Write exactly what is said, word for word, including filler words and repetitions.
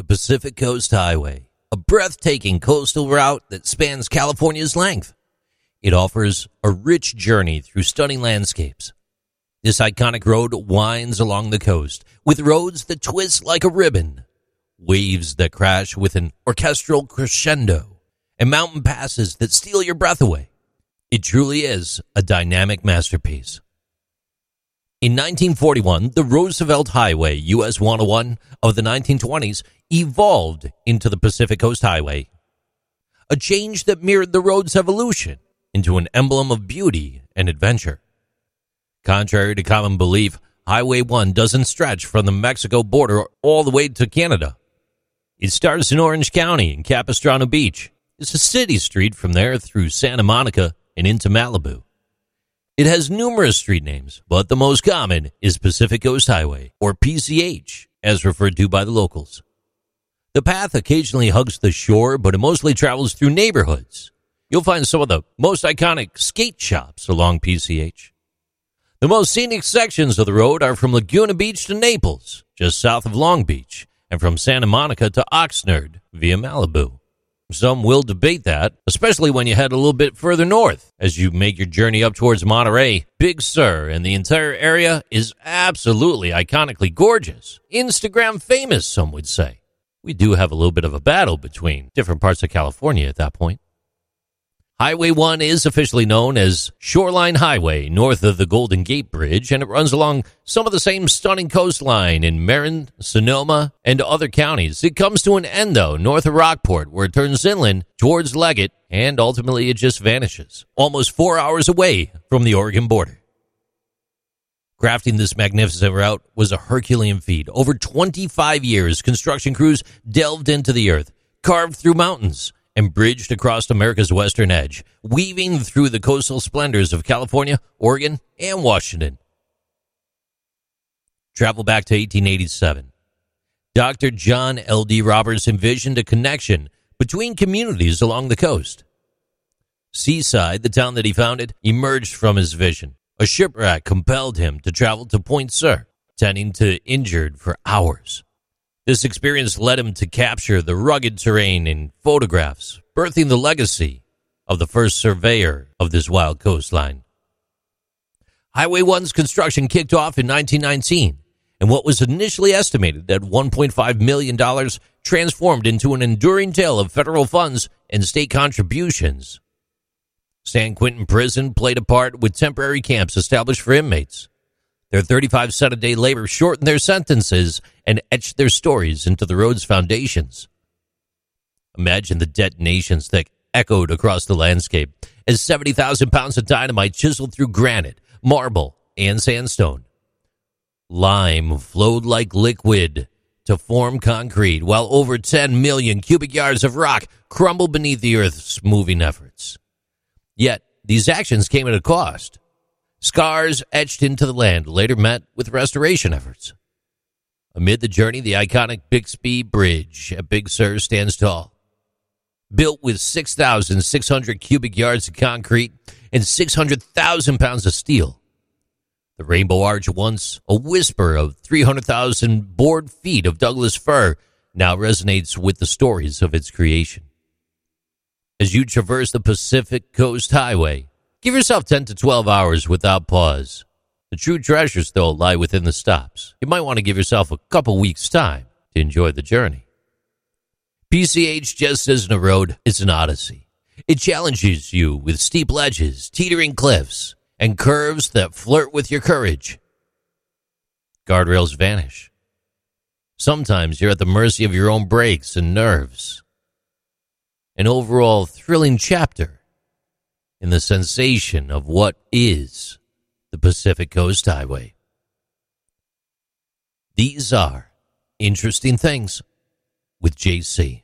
the Pacific Coast Highway, a breathtaking coastal route that spans California's length. It offers a rich journey through stunning landscapes. This iconic road winds along the coast with roads that twist like a ribbon, waves that crash with an orchestral crescendo, and mountain passes that steal your breath away. It truly is a dynamic masterpiece. In nineteen forty-one, the Roosevelt Highway, U S one oh one of the nineteen twenties, evolved into the Pacific Coast Highway, a change that mirrored the road's evolution into an emblem of beauty and adventure. Contrary to common belief, Highway one doesn't stretch from the Mexico border all the way to Canada. It starts in Orange County in Capistrano Beach. It's a city street from there through Santa Monica and into Malibu. It has numerous street names, but the most common is Pacific Coast Highway, or P C H, as referred to by the locals. The path occasionally hugs the shore, but it mostly travels through neighborhoods. You'll find some of the most iconic skate shops along P C H. The most scenic sections of the road are from Laguna Beach to Naples, just south of Long Beach, and from Santa Monica to Oxnard via Malibu. Some will debate that, especially when you head a little bit further north. As you make your journey up towards Monterey, Big Sur and the entire area is absolutely iconically gorgeous. Instagram famous, some would say. We do have a little bit of a battle between different parts of California at that point. Highway one is officially known as Shoreline Highway, north of the Golden Gate Bridge, and it runs along some of the same stunning coastline in Marin, Sonoma, and other counties. It comes to an end, though, north of Rockport, where it turns inland towards Leggett, and ultimately it just vanishes, almost four hours away from the Oregon border. Crafting this magnificent route was a Herculean feat. Over twenty-five years, construction crews delved into the earth, carved through mountains, and bridged across America's western edge, weaving through the coastal splendors of California, Oregon, and Washington. Travel back to eighteen eighty-seven. Doctor John L D Roberts envisioned a connection between communities along the coast. Seaside, the town that he founded, emerged from his vision. A shipwreck compelled him to travel to Point Sur, tending to injured for hours. This experience led him to capture the rugged terrain in photographs, birthing the legacy of the first surveyor of this wild coastline. Highway one's construction kicked off in nineteen nineteen, and what was initially estimated at one point five million dollars transformed into an enduring tale of federal funds and state contributions. San Quentin Prison played a part with temporary camps established for inmates. Their thirty-five cent a day labor shortened their sentences and etched their stories into the road's foundations. Imagine the detonations that echoed across the landscape as seventy thousand pounds of dynamite chiseled through granite, marble, and sandstone. Lime flowed like liquid to form concrete, while over ten million cubic yards of rock crumbled beneath the Earth's moving efforts. Yet, these actions came at a cost. Scars etched into the land later met with restoration efforts. Amid the journey, the iconic Bixby Bridge at Big Sur stands tall. Built with six thousand six hundred cubic yards of concrete and six hundred thousand pounds of steel, the Rainbow Arch, once a whisper of three hundred thousand board feet of Douglas fir, now resonates with the stories of its creation. As you traverse the Pacific Coast Highway, give yourself ten to twelve hours without pause. The true treasures, though, lie within the stops. You might want to give yourself a couple weeks' time to enjoy the journey. P C H just isn't a road, it's an odyssey. It challenges you with steep ledges, teetering cliffs, and curves that flirt with your courage. Guardrails vanish. Sometimes you're at the mercy of your own brakes and nerves. An overall thrilling chapter in the sensation of what is the Pacific Coast Highway. These are Interesting Things with J C.